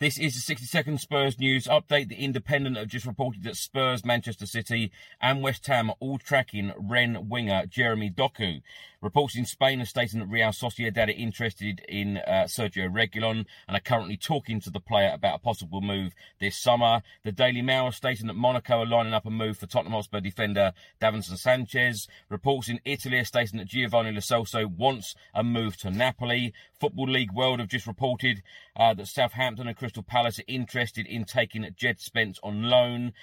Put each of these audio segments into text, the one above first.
This is the 60-second Spurs news update. The Independent have just reported that Spurs, Manchester City and West Ham are all tracking Rennes winger Jérémy Doku. Reports in Spain are stating that Real Sociedad are interested in Sergio Reguilon and are currently talking to the player about a possible move this summer. The Daily Mail are stating that Monaco are lining up a move for Tottenham Hotspur defender Davinson Sanchez. Reports in Italy are stating that Giovanni Lo Celso wants a move to Napoli. Football League World have just reported that Southampton and Crystal Palace are interested in taking Jed Spence on loan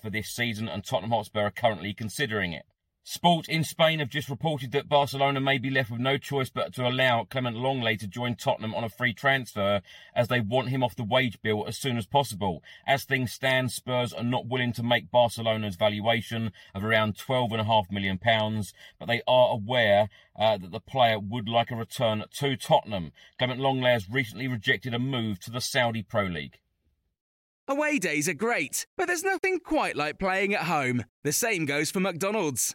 for this season, and Tottenham Hotspur are currently considering it. Sport in Spain have just reported that Barcelona may be left with no choice but to allow Clement Lenglet to join Tottenham on a free transfer, as they want him off the wage bill as soon as possible. As things stand, Spurs are not willing to make Barcelona's valuation of around £12.5 million, but they are aware that the player would like a return to Tottenham. Clement Lenglet has recently rejected a move to the Saudi Pro League. Away days are great, but there's nothing quite like playing at home. The same goes for McDonald's.